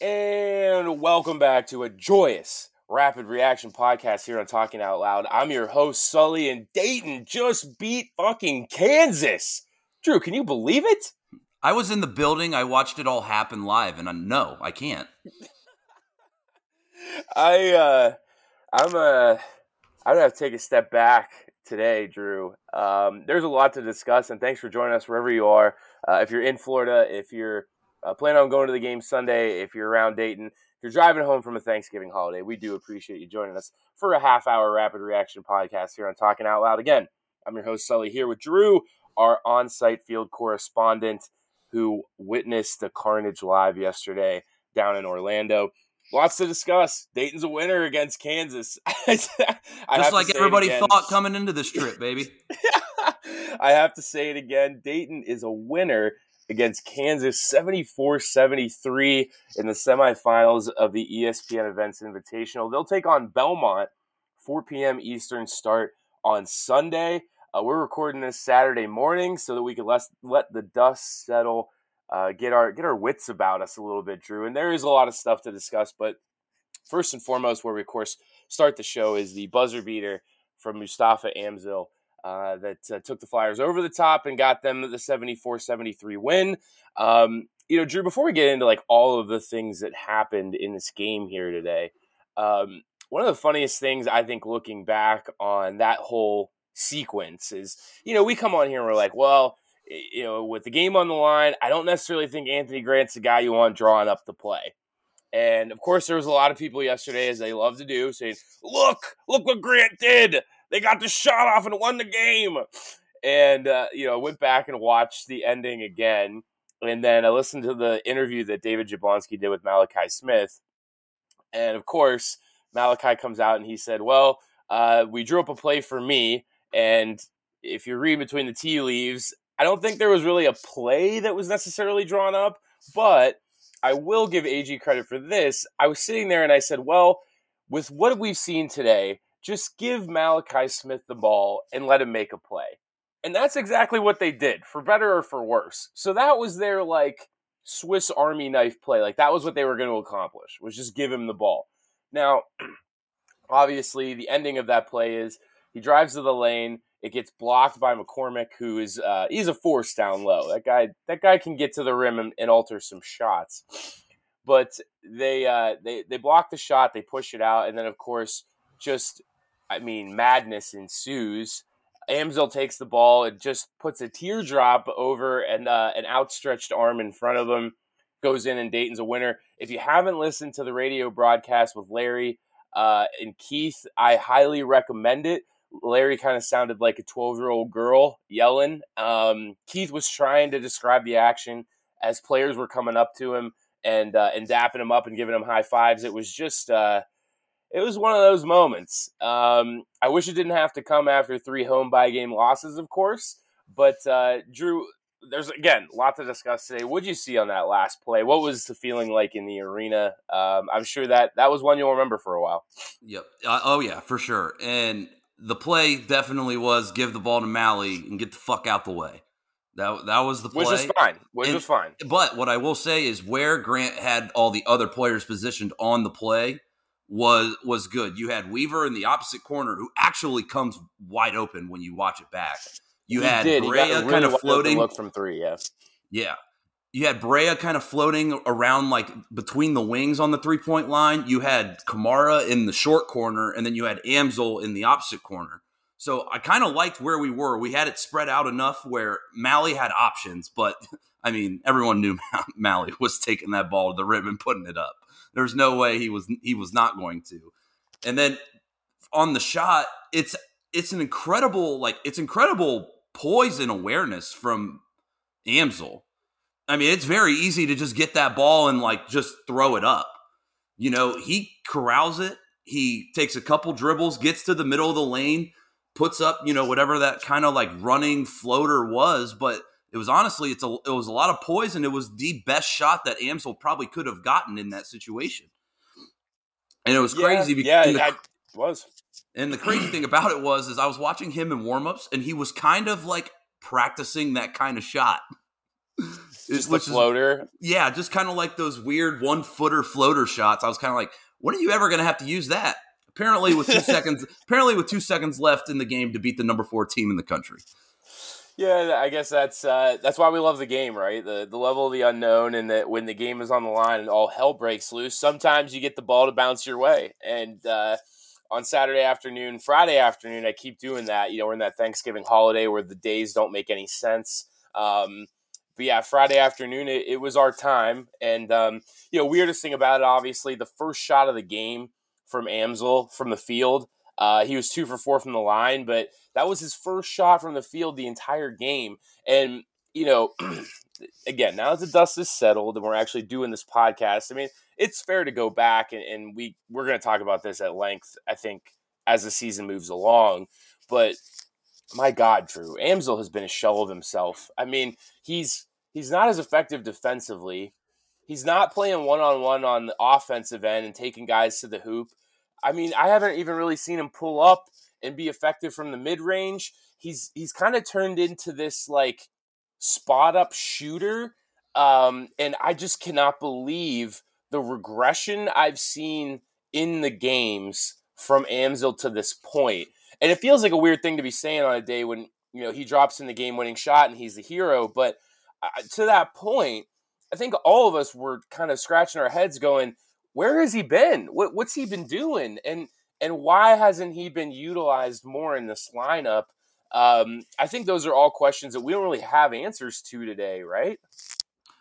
And welcome back to a joyous Rapid Reaction podcast here on Talking Out Loud. I'm your host, Sully, and Dayton just beat fucking Kansas. Drew, can you believe it? I was in the building. I watched it all happen live, and no, I can't. I'm going to have to take a step back today, Drew. There's a lot to discuss, and thanks for joining us wherever you are. If you're in Florida, if you're plan on going to the game Sunday, if you're around Dayton, if you're driving home from a Thanksgiving holiday, we do appreciate you joining us for a half-hour Rapid Reaction podcast here on Talking Out Loud. Again, I'm your host, Sully, here with Drew, our on-site field correspondent who witnessed the carnage live yesterday down in Orlando. Lots to discuss. Dayton's a winner against Kansas. Just like everybody thought coming into this trip, baby. I have to say it again. Dayton is a winner against Kansas, 74-73 in the semifinals of the ESPN Events Invitational. They'll take on Belmont, 4 p.m. Eastern start on Sunday. We're recording this Saturday morning so that we can let the dust settle, get our wits about us a little bit, Drew. And there is a lot of stuff to discuss, but first and foremost, where we, of course, start the show is the buzzer beater from Mustafa Amzil. That took the Flyers over the top and got them the 74-73 win. Drew, before we get into like all of the things that happened in this game here today, one of the funniest things I think looking back on that whole sequence is, we come on here and we're like, well, with the game on the line, I don't necessarily think Anthony Grant's the guy you want drawing up the play. And of course, there was a lot of people yesterday, as they love to do, saying, look what Grant did. They got the shot off and won the game. And, went back and watched the ending again. And then I listened to the interview that David Jablonski did with Malachi Smith. And, of course, Malachi comes out and he said, well, we drew up a play for me. And if you read between the tea leaves, I don't think there was really a play that was necessarily drawn up. But I will give AG credit for this. I was sitting there and I said, well, with what we've seen today, just give Malachi Smith the ball and let him make a play. And that's exactly what they did, for better or for worse. So that was their, Swiss Army knife play. That was what they were going to accomplish, was just give him the ball. Now, obviously, the ending of that play is he drives to the lane. It gets blocked by McCormick, who is he's a force down low. That guy can get to the rim and alter some shots. But they block the shot. They push it out. And then, of course, madness ensues. Amzil takes the ball. It just puts a teardrop over an outstretched arm in front of him, goes in, and Dayton's a winner. If you haven't listened to the radio broadcast with Larry and Keith, I highly recommend it. Larry kind of sounded like a 12-year-old girl yelling. Keith was trying to describe the action as players were coming up to him and dapping him up and giving him high fives. It was just... it was one of those moments. I wish it didn't have to come after 3 home bye game losses, of course. But, Drew, there's, again, a lot to discuss today. What did you see on that last play? What was the feeling like in the arena? I'm sure that was one you'll remember for a while. Yep. Oh, yeah, for sure. And the play definitely was give the ball to Mally and get the fuck out the way. That was the play. Which was fine. But what I will say is where Grant had all the other players positioned on the play – was good. You had Weaver in the opposite corner, who actually comes wide open when you watch it back. You had Brea kind of floating around between the wings on the 3-point line. You had Kamara in the short corner, and then you had Amzil in the opposite corner. So I kind of liked where we were. We had it spread out enough where Mally had options, but everyone knew Mally was taking that ball to the rim and putting it up. There's no way he was not going to. And then on the shot, it's an incredible poise and awareness from Amzil. It's very easy to just get that ball and just throw it up. He corrals it. He takes a couple dribbles, gets to the middle of the lane, puts up whatever that kind of running floater was, but. It was honestly, it was a lot of poise, and it was the best shot that Amzil probably could have gotten in that situation. And it was crazy. And the crazy thing about it was I was watching him in warmups, and he was kind of practicing that kind of shot. It's the floater. Yeah, just kind of like those weird one-footer floater shots. I was kind of like, when are you ever going to have to use that? Apparently, with two seconds. Apparently, with 2 seconds left in the game to beat the number 4 team in the country. Yeah, I guess that's why we love the game, right? The level of the unknown, and that when the game is on the line and all hell breaks loose, sometimes you get the ball to bounce your way. And on Saturday afternoon, Friday afternoon, I keep doing that. You know, we're in that Thanksgiving holiday where the days don't make any sense. But yeah, Friday afternoon, it was our time. And, you know, weirdest thing about it, obviously, the first shot of the game from Amzil from the field. He was 2 for 4 from the line, but that was his first shot from the field the entire game. And, you know, again, now that the dust is settled and we're actually doing this podcast, I mean, it's fair to go back, and we're going to talk about this at length, I think, as the season moves along. But my God, Drew, Amzil has been a shell of himself. I mean, he's not as effective defensively. He's not playing one-on-one on the offensive end and taking guys to the hoop. I mean, I haven't even really seen him pull up and be effective from the mid-range. He's kind of turned into this, like, spot-up shooter, and I just cannot believe the regression I've seen in the games from Amzil to this point. And it feels like a weird thing to be saying on a day when, you know, he drops in the game-winning shot and he's the hero, but to that point, I think all of us were kind of scratching our heads going, where has he been? What's he been doing? And why hasn't he been utilized more in this lineup? I think those are all questions that we don't really have answers to today, right?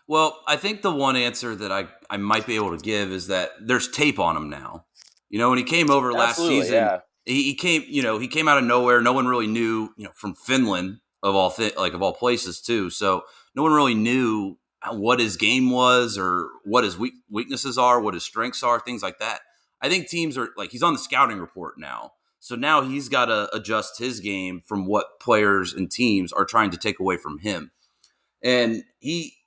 Well, I think the one answer that I might be able to give is that there's tape on him now. You know, when he came over last season, yeah. he came out of nowhere. No one really knew, you know, from Finland of all places too. So no one really knew what his game was or what his weaknesses are, what his strengths are, things like that. I think teams are like, he's on the scouting report now. So now he's got to adjust his game from what players and teams are trying to take away from him. And he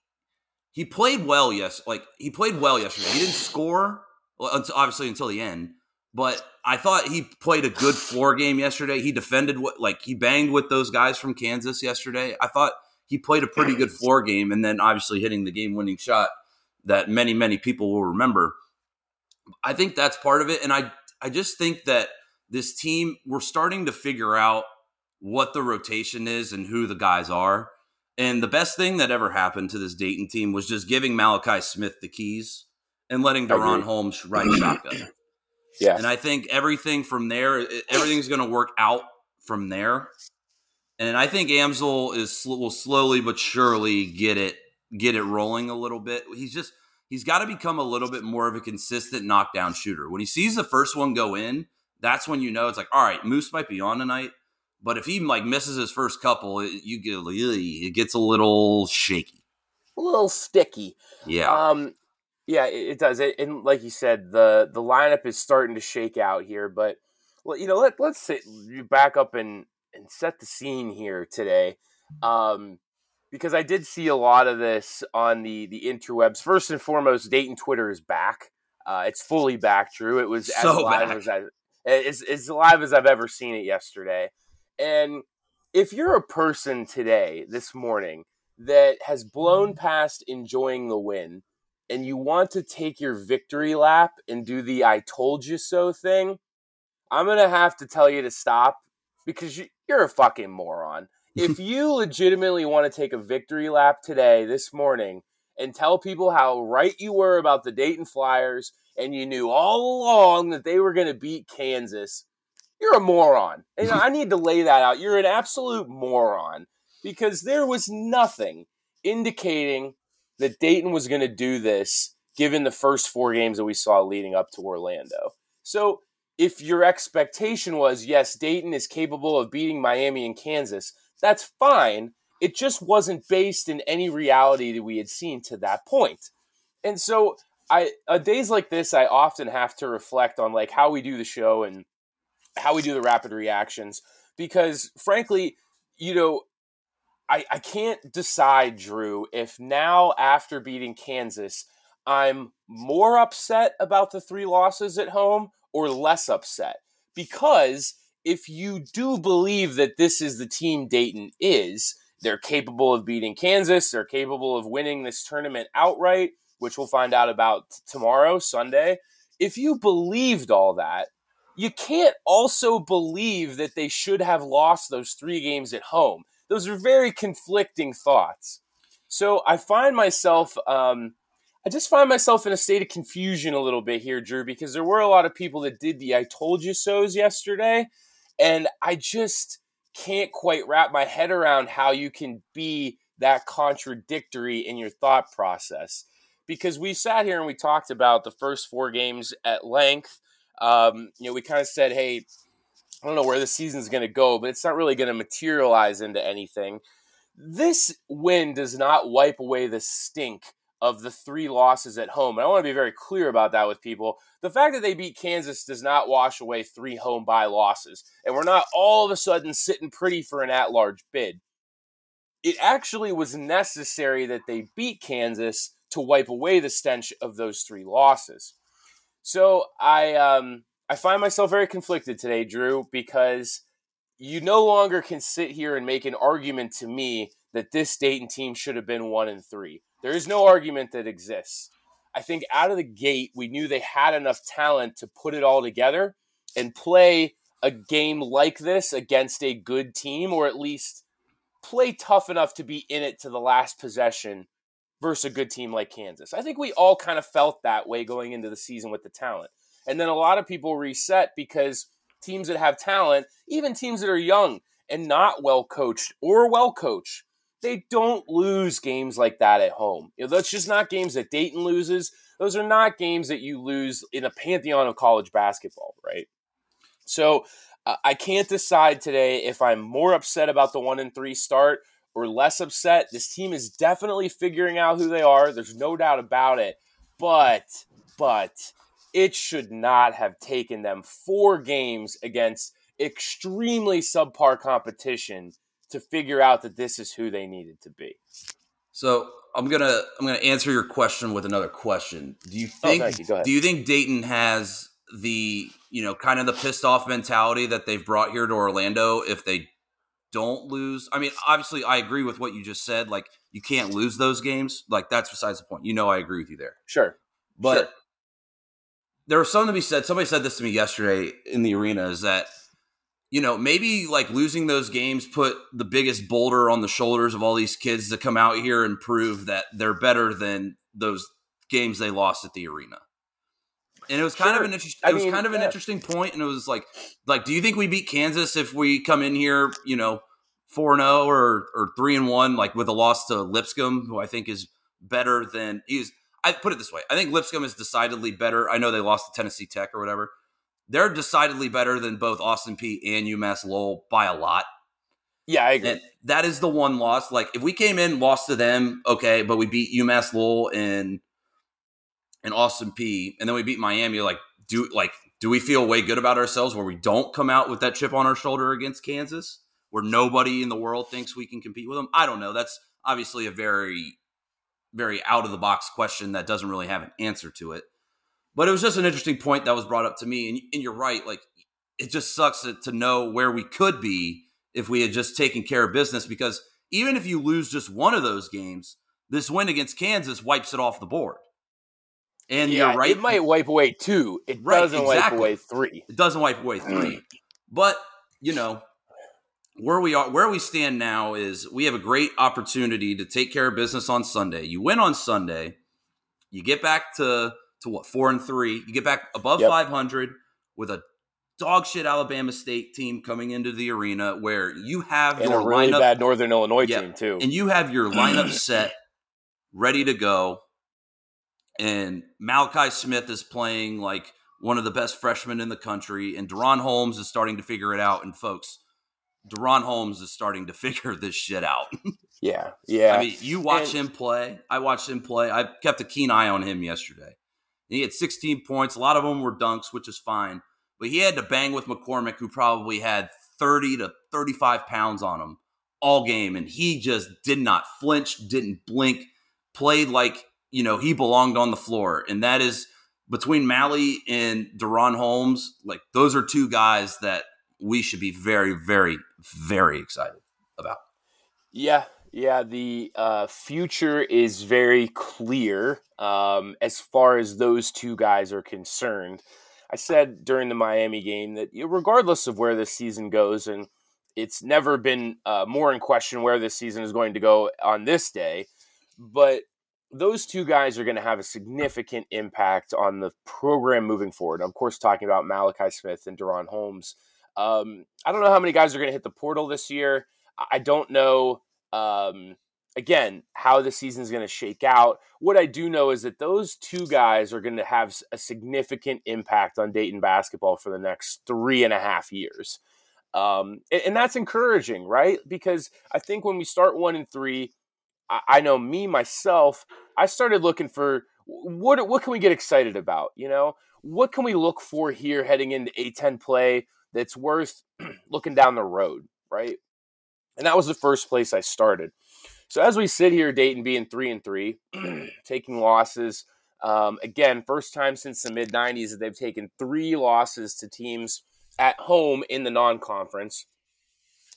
played well. Yes. Like he played well yesterday. He didn't score obviously until the end, but I thought he played a good floor game yesterday. He defended he banged with those guys from Kansas yesterday. I thought he played a pretty good floor game, and then obviously hitting the game-winning shot that many, many people will remember. I think that's part of it, and I just think that this team, we're starting to figure out what the rotation is and who the guys are. And the best thing that ever happened to this Dayton team was just giving Malachi Smith the keys and letting DaRon Holmes ride shotgun. Yeah, and I think everything from there, everything's going to work out from there. And I think Amzil will slowly but surely get it rolling a little bit. He's got to become a little bit more of a consistent knockdown shooter. When he sees the first one go in, that's when you know it's like, all right, Moose might be on tonight. But if he misses his first couple, it gets a little shaky, a little sticky. Yeah, yeah, it does. And like you said, the lineup is starting to shake out here. But you know, let's sit back up and set the scene here today, because I did see a lot of this on the interwebs. First and foremost, Dayton Twitter is back. It's fully back, Drew. It was as live as I've ever seen it yesterday. And if you're a person today, this morning, that has blown past enjoying the win, and you want to take your victory lap and do the I told you so thing, I'm going to have to tell you to stop, because you're a fucking moron. If you legitimately want to take a victory lap today, this morning, and tell people how right you were about the Dayton Flyers, and you knew all along that they were going to beat Kansas, you're a moron. And I need to lay that out. You're an absolute moron, because there was nothing indicating that Dayton was going to do this, given the first 4 games that we saw leading up to Orlando. So if your expectation was, yes, Dayton is capable of beating Miami and Kansas, that's fine. It just wasn't based in any reality that we had seen to that point. And so on days like this, I often have to reflect on like how we do the show and how we do the rapid reactions, because frankly, you know, I can't decide, Drew, if now after beating Kansas, I'm more upset about the 3 losses at home or less upset. Because if you do believe that this is the team Dayton is, They're capable of beating Kansas. They're capable of winning this tournament outright, which we'll find out about tomorrow, Sunday. If you believed all that, you can't also believe that they should have lost those three games at home. Those are very conflicting thoughts. So I find myself, I just find myself in a state of confusion a little bit here, Drew, because there were a lot of people that did the I told you so's yesterday, and I just can't quite wrap my head around how you can be that contradictory in your thought process. Because we sat here and we talked about the first four games at length. We kind of said, hey, I don't know where the season's going to go, but it's not really going to materialize into anything. This win does not wipe away the stink of the three losses at home. And I want to be very clear about that with people. The fact that they beat Kansas does not wash away three home-bye losses. And we're not all of a sudden sitting pretty for an at-large bid. It actually was necessary that they beat Kansas to wipe away the stench of those three losses. So I find myself very conflicted today, Drew, because you no longer can sit here and make an argument to me that this Dayton team should have been 1-3. There is no argument that exists. I think out of the gate, we knew they had enough talent to put it all together and play a game like this against a good team, or at least play tough enough to be in it to the last possession versus a good team like Kansas. I think we all kind of felt that way going into the season with the talent. And then a lot of people reset because teams that have talent, even teams that are young and not well-coached or well-coached, they don't lose games like that at home. You know, that's just not games that Dayton loses. Those are not games that you lose in a pantheon of college basketball, right? So I can't decide today if I'm more upset about the 1-3 start or less upset. This team is definitely figuring out who they are. There's no doubt about it. But it should not have taken them four games against extremely subpar competition to figure out that this is who they needed to be. So I'm gonna answer your question with another question. Do you think Dayton has the kind of the pissed off mentality that they've brought here to Orlando if they don't lose? I mean, obviously I agree with what you just said. Like, you can't lose those games. Like, that's besides the point. I agree with you there. Sure. But sure. There was something to be said. Somebody said this to me yesterday in the arena, is that maybe like losing those games put the biggest boulder on the shoulders of all these kids to come out here and prove that they're better than those games they lost at the arena. And it was kind of an interesting point. And it was like, do you think we beat Kansas if we come in here, 4-0 or 3-1, like with a loss to Lipscomb, who I think is better than I put it this way. I think Lipscomb is decidedly better. I know they lost to Tennessee Tech or whatever. They're decidedly better than both Austin Peay and UMass Lowell by a lot. Yeah, I agree. And that is the one loss. Like, if we came in, lost to them, okay, but we beat UMass Lowell and Austin Peay, and then we beat Miami, do we feel way good about ourselves where we don't come out with that chip on our shoulder against Kansas, where nobody in the world thinks we can compete with them? I don't know. That's obviously a very, very out-of-the-box question that doesn't really have an answer to it. But it was just an interesting point that was brought up to me. And you're right. Like, it just sucks to know where we could be if we had just taken care of business, because even if you lose just one of those games, this win against Kansas wipes it off the board. And you're right. It might wipe away two. It doesn't wipe away three. It doesn't wipe away three. But, where we stand now is we have a great opportunity to take care of business on Sunday. You win on Sunday. You get back to what, 4-3, you get back above 500 with a dog shit Alabama State team coming into the arena where you have your lineup. A really bad Northern Illinois team too. And you have your lineup set, ready to go. And Malachi Smith is playing like one of the best freshmen in the country. And DaRon Holmes is starting to figure it out. And folks, DaRon Holmes is starting to figure this shit out. Yeah. Yeah. I mean, you watch him play. I watched him play. I kept a keen eye on him yesterday. He had 16 points. A lot of them were dunks, which is fine. But he had to bang with McCormick, who probably had 30 to 35 pounds on him all game. And he just did not flinch, didn't blink, played like, he belonged on the floor. And that is between Mally and DaRon Holmes. Like, those are two guys that we should be very, very, very excited about. Yeah. The future is very clear as far as those two guys are concerned. I said during the Miami game that regardless of where this season goes, and it's never been more in question where this season is going to go on this day, but those two guys are going to have a significant impact on the program moving forward. I'm, of course, talking about Malachi Smith and DaRon Holmes. I don't know how many guys are going to hit the portal this year. I don't know, again, how the season is going to shake out. What I do know is that those two guys are going to have a significant impact on Dayton basketball for the next 3.5 years. And that's encouraging, right? Because I think when we start 1-3, I know me, myself, I started looking for what can we get excited about? You know, what can we look for here heading into A-10 play that's worth looking down the road, right? And that was the first place I started. So as we sit here, Dayton being 3-3, taking losses. Again, first time since the mid-'90s that they've taken 3 losses to teams at home in the non-conference.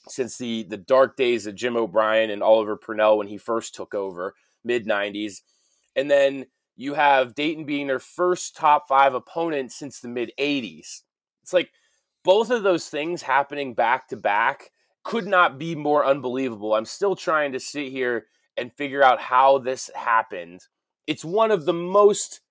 Since the dark days of Jim O'Brien and Oliver Purnell when he first took over, mid-'90s. And then you have Dayton being their first top 5 opponent since the mid-'80s. It's like both of those things happening back-to-back could not be more unbelievable. I'm still trying to sit here and figure out how this happened. It's one of the most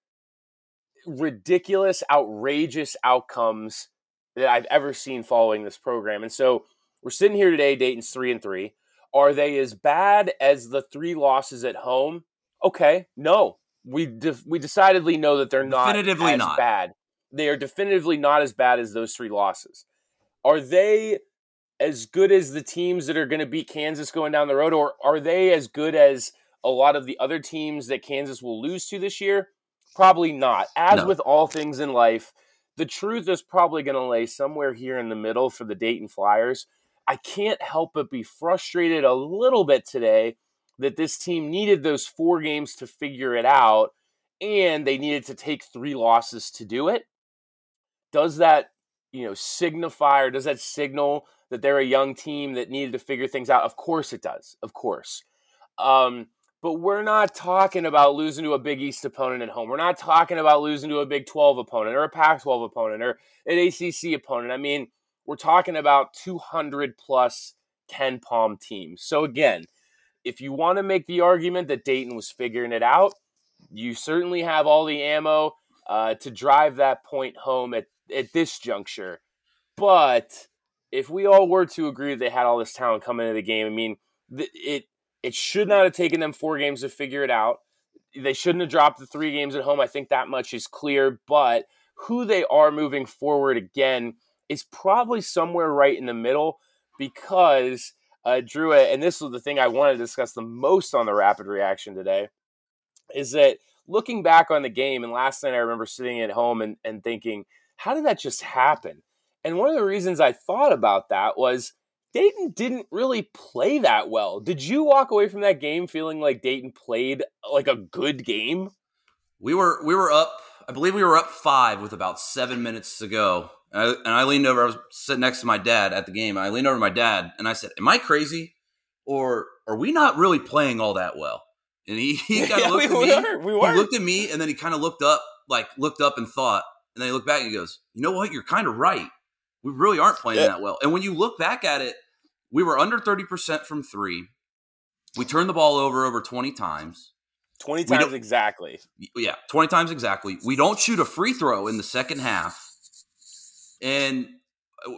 ridiculous, outrageous outcomes that I've ever seen following this program. And so we're sitting here today, Dayton's 3-3. Are they as bad as the 3 losses at home? Okay, no. We decidedly know that they're not as bad. They are definitively not as bad as those 3 losses. Are they as good as the teams that are going to beat Kansas going down the road, or are they as good as a lot of the other teams that Kansas will lose to this year? Probably not. As with all things in life, the truth is probably going to lay somewhere here in the middle for the Dayton Flyers. I can't help but be frustrated a little bit today that this team needed those 4 games to figure it out, and they needed to take 3 losses to do it. Does that, signify, or does that signal that they're a young team that needed to figure things out? Of course it does. Of course. But we're not talking about losing to a Big East opponent at home. We're not talking about losing to a Big 12 opponent or a Pac-12 opponent or an ACC opponent. I mean, we're talking about 200-plus Ken Palm teams. So again, if you want to make the argument that Dayton was figuring it out, you certainly have all the ammo to drive that point home at this juncture. But if we all were to agree they had all this talent coming into the game, I mean, it should not have taken them 4 games to figure it out. They shouldn't have dropped the 3 games at home. I think that much is clear. But who they are moving forward again is probably somewhere right in the middle because Drew, and this was the thing I wanted to discuss the most on the Rapid Reaction today, is that looking back on the game, and last night I remember sitting at home and thinking, how did that just happen? And one of the reasons I thought about that was Dayton didn't really play that well. Did you walk away from that game feeling like Dayton played like a good game? We were up. I believe we were up 5 with about 7 minutes to go. And I leaned over. I was sitting next to my dad at the game. I leaned over to my dad and I said, "Am I crazy, or are we not really playing all that well?" And he kind of looked at me. He looked at me, and then he kind of looked up and thought, and then he looked back and he goes, "You know what? You're kind of right. We really aren't playing that well." And when you look back at it, we were under 30% from 3. We turned the ball over 20 times. 20 times exactly. Yeah, 20 times exactly. We don't shoot a free throw in the second half. And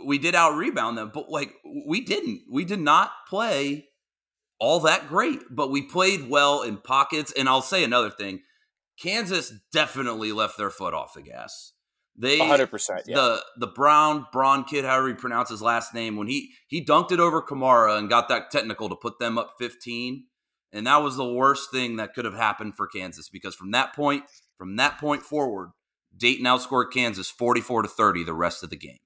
we did out-rebound them, but we didn't. We did not play all that great, but we played well in pockets. And I'll say another thing. Kansas definitely left their foot off the gas. 100%. Yeah. The Braun kid, however you pronounce his last name, when he dunked it over Kamara and got that technical to put them up 15, and that was the worst thing that could have happened for Kansas, because from that point forward, Dayton outscored Kansas 44-30 the rest of the game.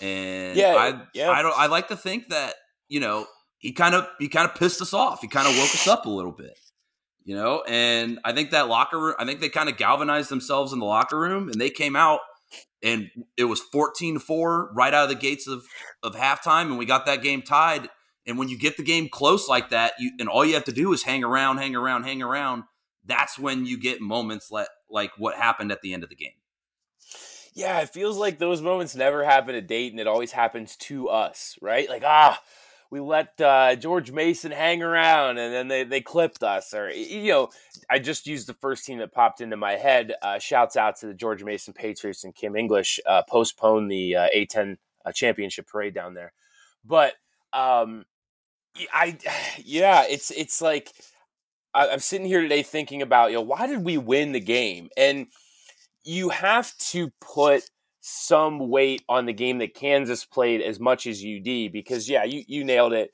And I like to think that he kind of pissed us off. He kind of woke us up a little bit. And I think that locker room, I think they kind of galvanized themselves in the locker room, and they came out and it was 14-4 right out of the gates of halftime, and we got that game tied. And when you get the game close like that, and all you have to do is hang around, that's when you get moments like what happened at the end of the game. Yeah, it feels like those moments never happen at Dayton. It always happens to us, right? Like, we let George Mason hang around, and then they clipped us. Or, you know, I just used the first team that popped into my head. Shouts out to the George Mason Patriots and Kim English postponed the A10 championship parade down there. But it's like I'm sitting here today thinking about, you know, why did we win the game? And you have to put some weight on the game that Kansas played as much as UD, because you nailed it.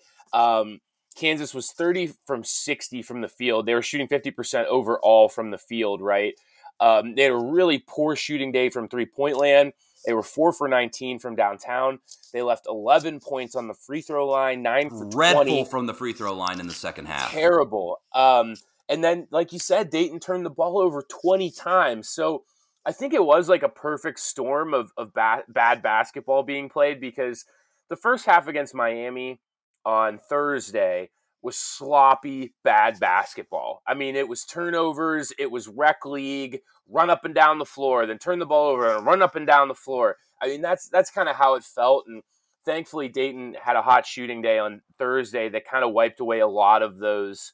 Kansas was 30 from 60 from the field. They were shooting 50% overall from the field, right? They had a really poor shooting day from 3-point land. They were 4 for 19 from downtown. They left 11 points on the free throw line, 9 for 20. Dreadful from the free throw line in the second half. Terrible. And then, like you said, Dayton turned the ball over 20 times. So I think it was like a perfect storm of bad basketball being played, because the first half against Miami on Thursday was sloppy, bad basketball. I mean, it was turnovers, it was rec league, run up and down the floor, then turn the ball over and run up and down the floor. I mean, that's kind of how it felt. And thankfully, Dayton had a hot shooting day on Thursday that kind of wiped away a lot of those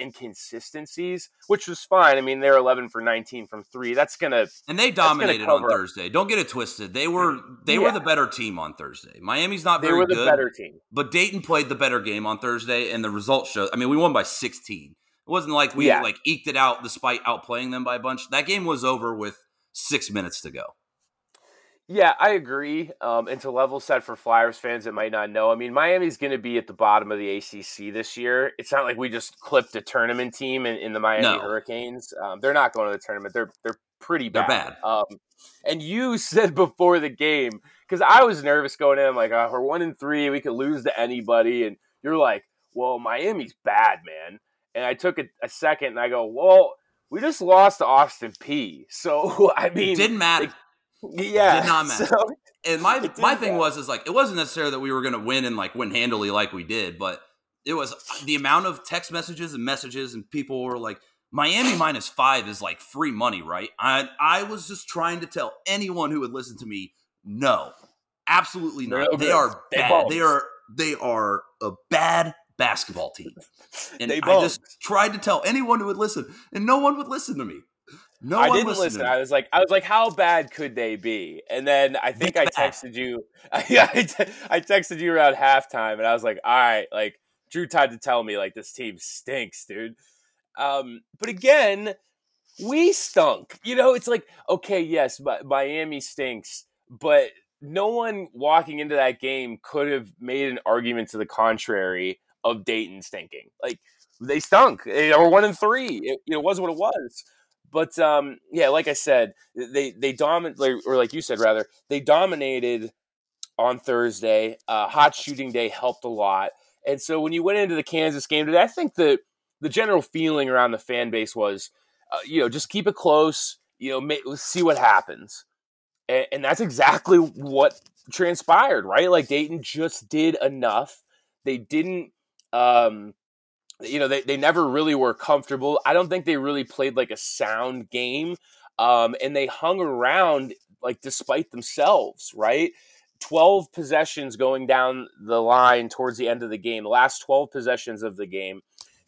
inconsistencies, which was fine. I mean, they're 11 for 19 from three. And they dominated on Thursday. Don't get it twisted. They were the better team on Thursday. Miami's not very good. They were the better team. But Dayton played the better game on Thursday, and the results show. I mean, we won by 16. It wasn't like we like eked it out despite outplaying them by a bunch. That game was over with 6 minutes to go. Yeah, I agree. And to level set for Flyers fans that might not know, I mean, Miami's going to be at the bottom of the ACC this year. It's not like we just clipped a tournament team in the Miami Hurricanes. They're not going to the tournament. They're pretty bad. They're bad. And you said before the game, because I was nervous going in, I'm like, we're 1-3, we could lose to anybody. And you're like, well, Miami's bad, man. And I took a second and I go, well, we just lost to Austin Peay. So, I mean, it didn't matter. It did not matter. So, and my thing was like, it wasn't necessarily that we were going to win and like win handily like we did, but it was the amount of text messages and people were like, Miami -5 is like free money, right? I was just trying to tell anyone who would listen to me, no, absolutely not. No, they are bad. They are a bad basketball team. And I just tried to tell anyone who would listen, and no one would listen to me. No, I didn't listen. I was like, how bad could they be? And then I think I texted you. I texted you around halftime, and I was like, all right, like Drew tried to tell me, like, this team stinks, dude. But again, we stunk. You know, it's like, okay, yes, Miami stinks, but no one walking into that game could have made an argument to the contrary of Dayton stinking. Like, they stunk. They were 1-3. It was what it was. But, like I said, they dominated on Thursday. Hot shooting day helped a lot. And so when you went into the Kansas game today, I think the general feeling around the fan base was, just keep it close, let's see what happens. And that's exactly what transpired, right? Like, Dayton just did enough. They didn't they never really were comfortable. I don't think they really played like a sound game. And they hung around like despite themselves, right? 12 possessions going down the line towards the end of the game. The last 12 possessions of the game,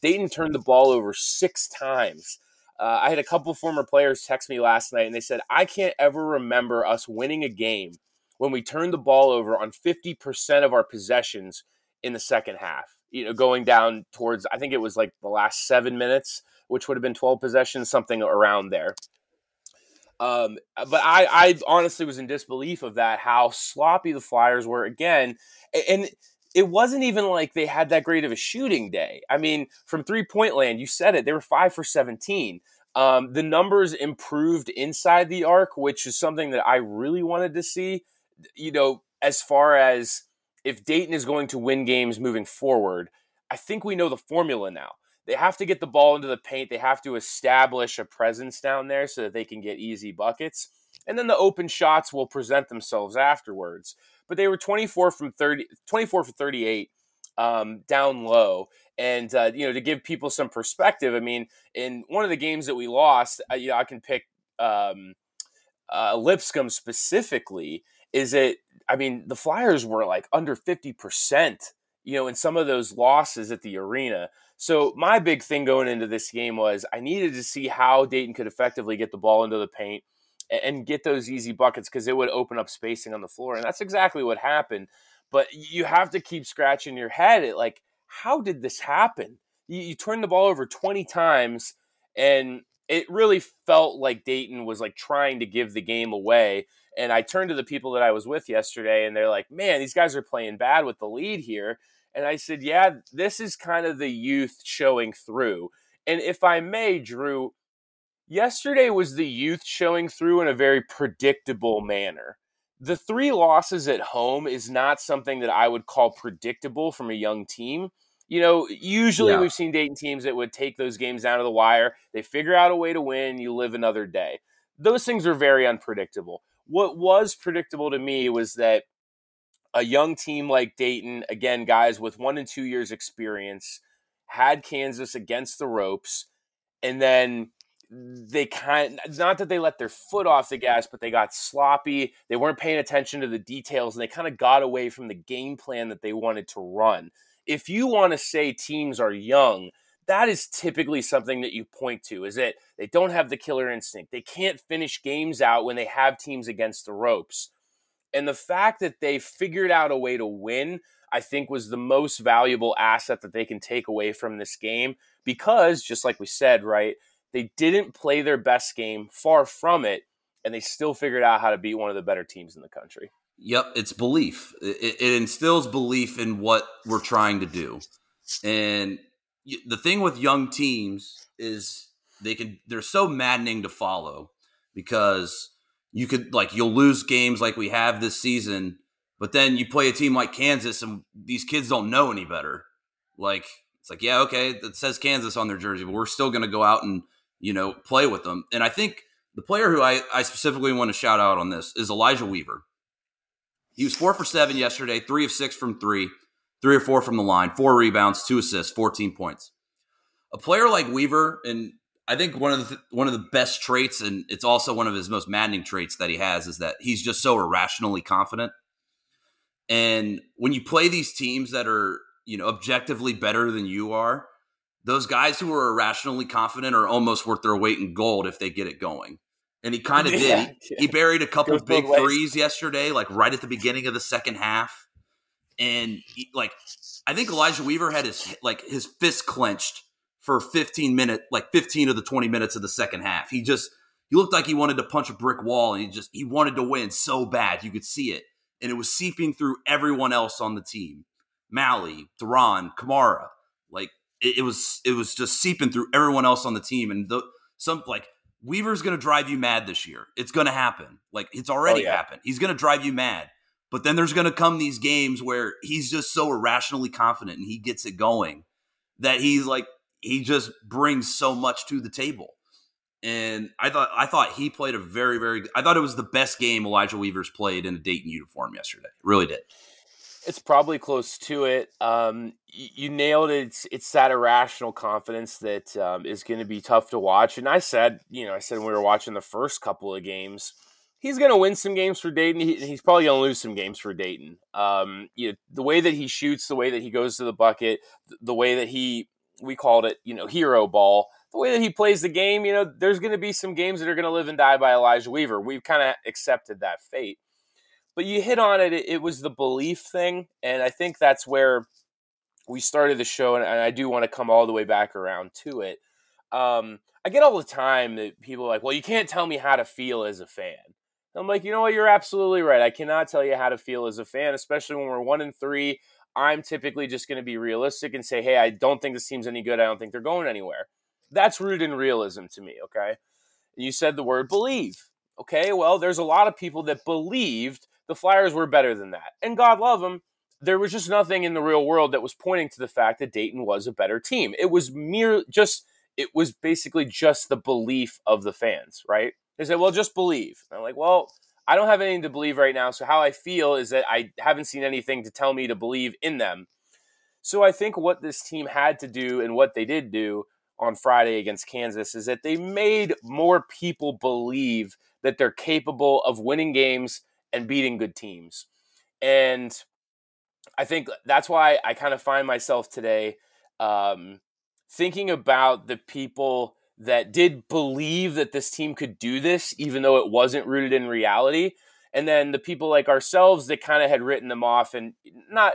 Dayton turned the ball over 6 times. I had a couple former players text me last night, and they said, I can't ever remember us winning a game when we turned the ball over on 50% of our possessions in the second half. Going down towards, I think it was like the last 7 minutes, which would have been 12 possessions, something around there. But I honestly was in disbelief of that, how sloppy the Flyers were again. And it wasn't even like they had that great of a shooting day. I mean, from 3-point land, you said it, they were 5 for 17. The numbers improved inside the arc, which is something that I really wanted to see, as far as, if Dayton is going to win games moving forward, I think we know the formula now. They have to get the ball into the paint. They have to establish a presence down there so that they can get easy buckets. And then the open shots will present themselves afterwards. But they were 24 for 38 down low. And, to give people some perspective, I mean, in one of the games that we lost, I can pick Lipscomb specifically, the Flyers were like under 50%, in some of those losses at the arena. So my big thing going into this game was I needed to see how Dayton could effectively get the ball into the paint and get those easy buckets because it would open up spacing on the floor. And that's exactly what happened. But you have to keep scratching your head at like, how did this happen? You turned the ball over 20 times, and it really felt like Dayton was like trying to give the game away. And I turned to the people that I was with yesterday, and they're like, man, these guys are playing bad with the lead here. And I said, yeah, this is kind of the youth showing through. And if I may, Drew, yesterday was the youth showing through in a very predictable manner. The three losses at home is not something that I would call predictable from a young team. Usually we've seen Dayton teams that would take those games down to the wire. They figure out a way to win. You live another day. Those things are very unpredictable. What was predictable to me was that a young team like Dayton, again, guys with 1 and 2 years experience, had Kansas against the ropes, and then they not that they let their foot off the gas, but they got sloppy. They weren't paying attention to the details, and they kind of got away from the game plan that they wanted to run. If you want to say teams are young, that is typically something that you point to, is that they don't have the killer instinct. They can't finish games out when they have teams against the ropes. And the fact that they figured out a way to win, I think, was the most valuable asset that they can take away from this game because, just like we said, right, they didn't play their best game, far from it, and they still figured out how to beat one of the better teams in the country. Yep, it's belief. It instills belief in what we're trying to do. And the thing with young teams is they're so maddening to follow because you'll lose games like we have this season, but then you play a team like Kansas and these kids don't know any better. It's like, yeah, okay, that says Kansas on their jersey, but we're still going to go out and play with them. And I think the player who I specifically want to shout out on this is Elijah Weaver. He was 4 for 7 yesterday, 3 of 6 from 3, 3 of 4 from the line, 4 rebounds, 2 assists, 14 points. A player like Weaver, and I think one of the best traits, and it's also one of his most maddening traits that he has, is that he's just so irrationally confident. And when you play these teams that are objectively better than you are, those guys who are irrationally confident are almost worth their weight in gold if they get it going. And he kind of did. Yeah. He buried a couple of big threes yesterday, like right at the beginning of the second half. And I think Elijah Weaver had his fist clenched for 15 of the 20 minutes of the second half. He looked like he wanted to punch a brick wall, and he wanted to win so bad. You could see it. And it was seeping through everyone else on the team. Mally, DaRon, Kamara, it was just seeping through everyone else on the team. And Weaver's going to drive you mad this year. It's going to happen. It's already happened. He's going to drive you mad. But then there's going to come these games where he's just so irrationally confident and he gets it going that he just brings so much to the table. And I thought he played a very, very – I thought it was the best game Elijah Weaver's played in a Dayton uniform yesterday. It really did. It's probably close to it. You nailed it. It's that irrational confidence that is going to be tough to watch. And I said when we were watching the first couple of games, he's going to win some games for Dayton. He's probably going to lose some games for Dayton. The way that he shoots, the way that he goes to the bucket, the way that we called it, hero ball, the way that he plays the game, there's going to be some games that are going to live and die by Elijah Weaver. We've kind of accepted that fate. But you hit on it. It was the belief thing, and I think that's where we started the show, and I do want to come all the way back around to it. I get all the time that people are like, well, you can't tell me how to feel as a fan. And I'm like, you know what? You're absolutely right. I cannot tell you how to feel as a fan, especially when we're 1-3. I'm typically just going to be realistic and say, hey, I don't think this team's any good. I don't think they're going anywhere. That's rooted in realism to me, okay? You said the word believe. Okay, well, there's a lot of people that believed the Flyers were better than that. And God love them, there was just nothing in the real world that was pointing to the fact that Dayton was a better team. It was basically just the belief of the fans, right? They said, well, just believe. And I'm like, well, I don't have anything to believe right now, so how I feel is that I haven't seen anything to tell me to believe in them. So I think what this team had to do and what they did do on Friday against Kansas is that they made more people believe that they're capable of winning games and beating good teams. And I think that's why I kind of find myself today thinking about the people that did believe that this team could do this, even though it wasn't rooted in reality. And then the people like ourselves that kind of had written them off, and not,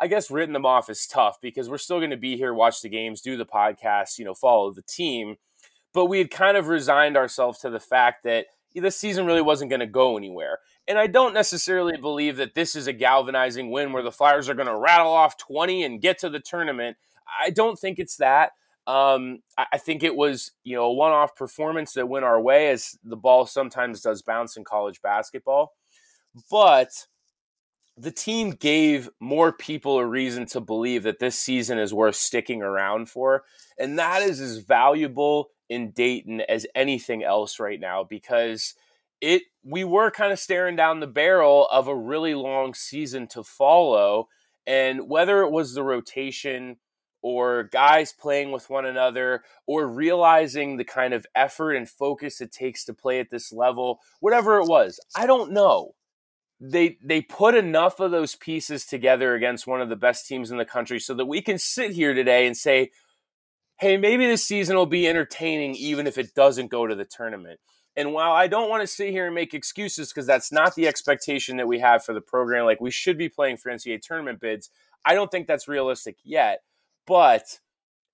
I guess written them off is tough because we're still going to be here, watch the games, do the podcast, follow the team. But we had kind of resigned ourselves to the fact that this season really wasn't going to go anywhere. And I don't necessarily believe that this is a galvanizing win where the Flyers are going to rattle off 20 and get to the tournament. I don't think it's that. I think it was, a one-off performance that went our way, as the ball sometimes does bounce in college basketball. But the team gave more people a reason to believe that this season is worth sticking around for. And that is as valuable in Dayton as anything else right now, because we were kind of staring down the barrel of a really long season to follow. And whether it was the rotation or guys playing with one another, or realizing the kind of effort and focus it takes to play at this level, whatever it was, I don't know. They put enough of those pieces together against one of the best teams in the country so that we can sit here today and say, hey, maybe this season will be entertaining even if it doesn't go to the tournament. And while I don't want to sit here and make excuses, because that's not the expectation that we have for the program, like we should be playing for NCAA tournament bids, I don't think that's realistic yet. But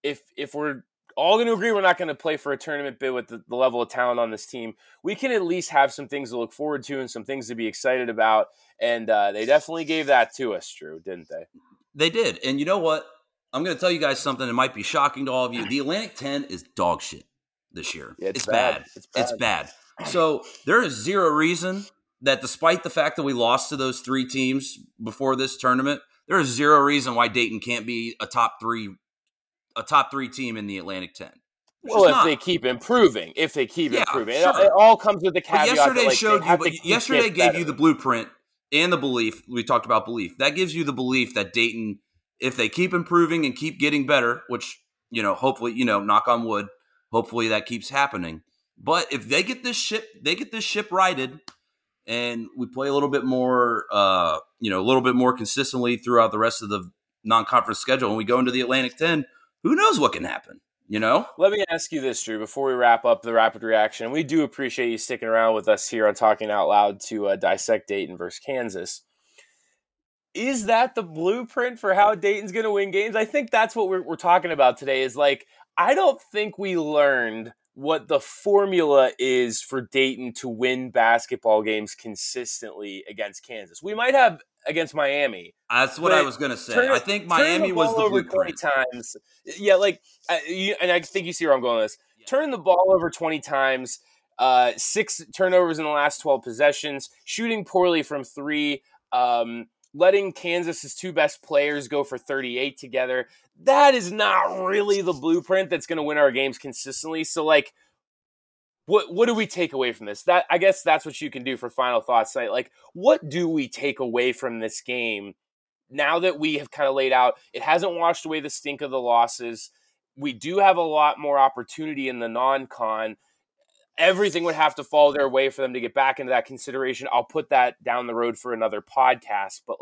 if we're all going to agree we're not going to play for a tournament bid with the level of talent on this team, we can at least have some things to look forward to and some things to be excited about. And they definitely gave that to us, Drew, didn't they? They did. And you know what? I'm going to tell you guys something that might be shocking to all of you. The Atlantic 10 is dog shit this year. Yeah, it's bad. It's bad. So there is zero reason that, despite the fact that we lost to those three teams before this tournament, there is zero reason why Dayton can't be a top three team in the Atlantic 10. Well, if they keep improving, sure. It all comes with the caveat. Yesterday gave you the blueprint and the belief. We talked about belief. That gives you the belief that Dayton, if they keep improving and keep getting better, which, hopefully, knock on wood, hopefully that keeps happening. But if they get this ship, righted, and we play a little bit more, a little bit more consistently throughout the rest of the non-conference schedule, and we go into the Atlantic 10, who knows what can happen, Let me ask you this, Drew, before we wrap up the rapid reaction. We do appreciate you sticking around with us here on Talking Out Loud to dissect Dayton versus Kansas. Is that the blueprint for how Dayton's going to win games? I think that's what we're talking about today is, I don't think we learned what the formula is for Dayton to win basketball games consistently against Kansas. We might have against Miami. That's what I was going to say. I think Miami was the blueprint. 20 times. Yeah, and I think you see where I'm going with this. Yeah. Turn the ball over 20 times, 6 turnovers in the last 12 possessions, shooting poorly from 3, letting Kansas's 2 best players go for 38 together. That is not really the blueprint that's going to win our games consistently. So, what do we take away from this? That, I guess that's what you can do for final thoughts tonight. What do we take away from this game now that we have kind of laid out? It hasn't washed away the stink of the losses. We do have a lot more opportunity in the non-con. Everything would have to fall their way for them to get back into that consideration. I'll put that down the road for another podcast. But,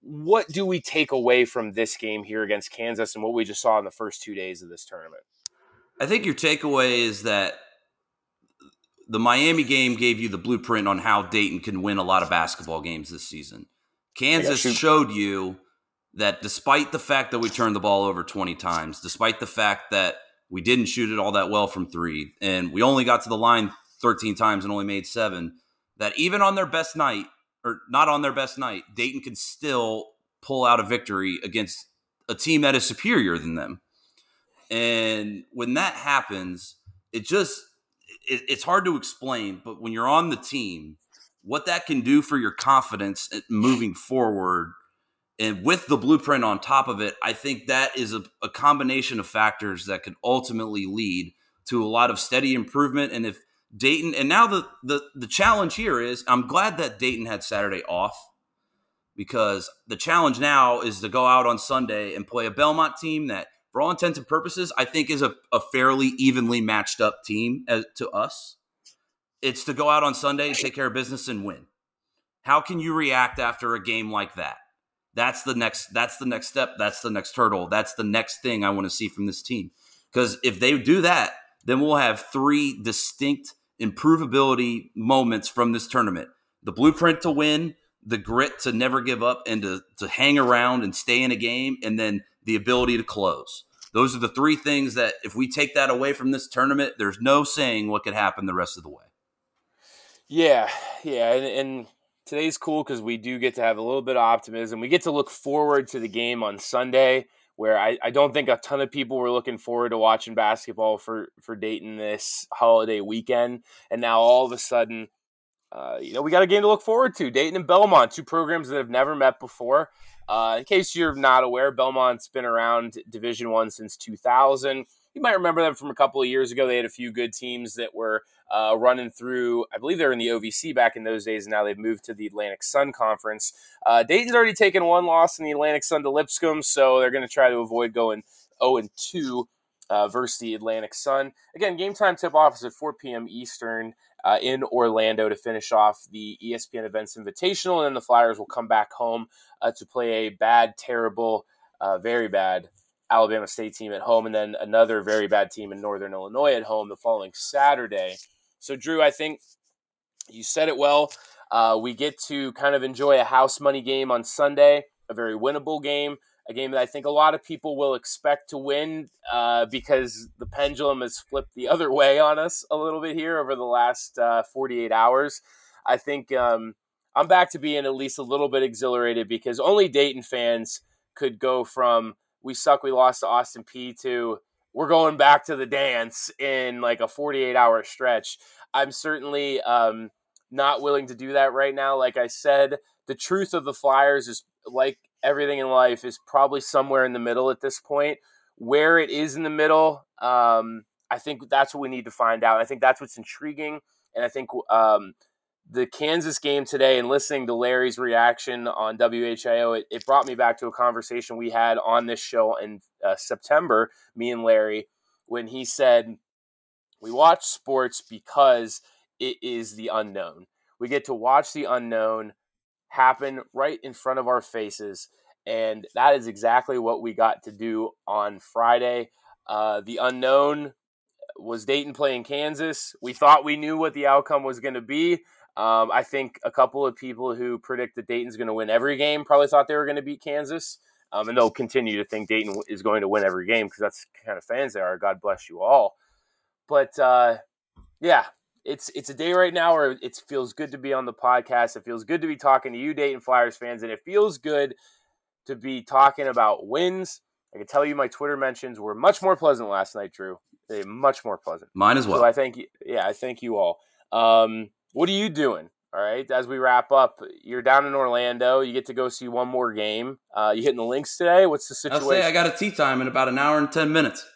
what do we take away from this game here against Kansas and what we just saw in the first 2 days of this tournament? I think your takeaway is that the Miami game gave you the blueprint on how Dayton can win a lot of basketball games this season. Kansas showed you that despite the fact that we turned the ball over 20 times, despite the fact that we didn't shoot it all that well from 3, and we only got to the line 13 times and only made 7, that even on their best night, or not on their best night, Dayton can still pull out a victory against a team that is superior than them. And when that happens, it's hard to explain, but when you're on the team, what that can do for your confidence moving forward, and with the blueprint on top of it, I think that is a combination of factors that could ultimately lead to a lot of steady improvement. And if Dayton, and now the challenge here is, I'm glad that Dayton had Saturday off, because the challenge now is to go out on Sunday and play a Belmont team that, for all intents and purposes, I think is a fairly evenly matched up team as, to us. It's to go out on Sunday and take care of business and win. How can you react after a game like that? That's the next step. That's the next hurdle. That's the next thing I want to see from this team. Because if they do that, then we'll have three distinct improvability moments from this tournament. The blueprint to win, the grit to never give up and to hang around and stay in a game, and then the ability to close. Those are the three things that if we take that away from this tournament, there's no saying what could happen the rest of the way. Yeah. And today's cool because we do get to have a little bit of optimism. We get to look forward to the game on Sunday, where I don't think a ton of people were looking forward to watching basketball for Dayton this holiday weekend. And now all of a sudden, we got a game to look forward to. Dayton and Belmont, two programs that have never met before. In case you're not aware, Belmont's been around Division I since 2000. You might remember them from a couple of years ago. They had a few good teams that were running through. I believe they were in the OVC back in those days, and now they've moved to the Atlantic Sun Conference. Dayton's already taken one loss in the Atlantic Sun to Lipscomb, so they're going to try to avoid going 0-2 versus the Atlantic Sun. Again, game time tip-off is at 4 p.m. Eastern in Orlando to finish off the ESPN Events Invitational, and then the Flyers will come back home to play a bad, terrible, very bad Alabama State team at home, and then another very bad team in Northern Illinois at home the following Saturday. So, Drew, I think you said it well. We get to kind of enjoy a house money game on Sunday, a very winnable game, a game that I think a lot of people will expect to win because the pendulum has flipped the other way on us a little bit here over the last 48 hours. I think I'm back to being at least a little bit exhilarated because only Dayton fans could go from we suck, we lost to Austin Peay to we're going back to the dance in like a 48-hour stretch. I'm certainly not willing to do that right now. Like I said, the truth of the Flyers is, like everything in life, is probably somewhere in the middle at this point. Where it is in the middle, I think that's what we need to find out. I think that's what's intriguing. And I think the Kansas game today and listening to Larry's reaction on WHIO, it brought me back to a conversation we had on this show in September, me and Larry, when he said, we watch sports because it is the unknown. We get to watch the unknown happen right in front of our faces. And that is exactly what we got to do on Friday. The unknown was Dayton playing Kansas. We thought we knew what the outcome was going to be. I think a couple of people who predict that Dayton's going to win every game probably thought they were going to beat Kansas. And they'll continue to think Dayton is going to win every game because that's the kind of fans they are. God bless you all. But, it's a day right now where it feels good to be on the podcast. It feels good to be talking to you, Dayton Flyers fans, and it feels good to be talking about wins. I can tell you my Twitter mentions were much more pleasant last night, Drew. They were much more pleasant. Mine as well. So I thank you. Yeah, I thank you all. What are you doing? All right. As we wrap up, you're down in Orlando. You get to go see one more game. You hitting the links today? What's the situation? I'll say I got a tee time in about an hour and 10 minutes.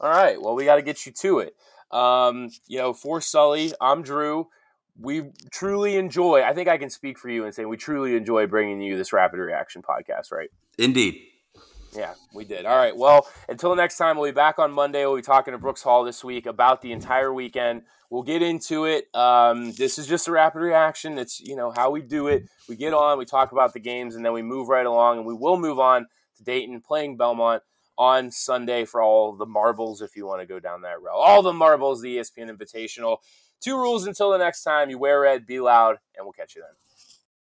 All right. Well, we got to get you to it. For Sully, I'm Drew. We truly enjoy, I think I can speak for you and say we truly enjoy bringing you this Rapid Reaction podcast, right? Indeed. Yeah, we did. All right. Well, until next time, we'll be back on Monday. We'll be talking to Brooks Hall this week about the entire weekend. We'll get into it. This is just a rapid reaction. It's, how we do it. We get on, we talk about the games, and then we move right along. And we will move on to Dayton playing Belmont on Sunday for all the marbles, if you want to go down that road. All the marbles, the ESPN Invitational. Two rules until the next time. You wear red, be loud, and we'll catch you then.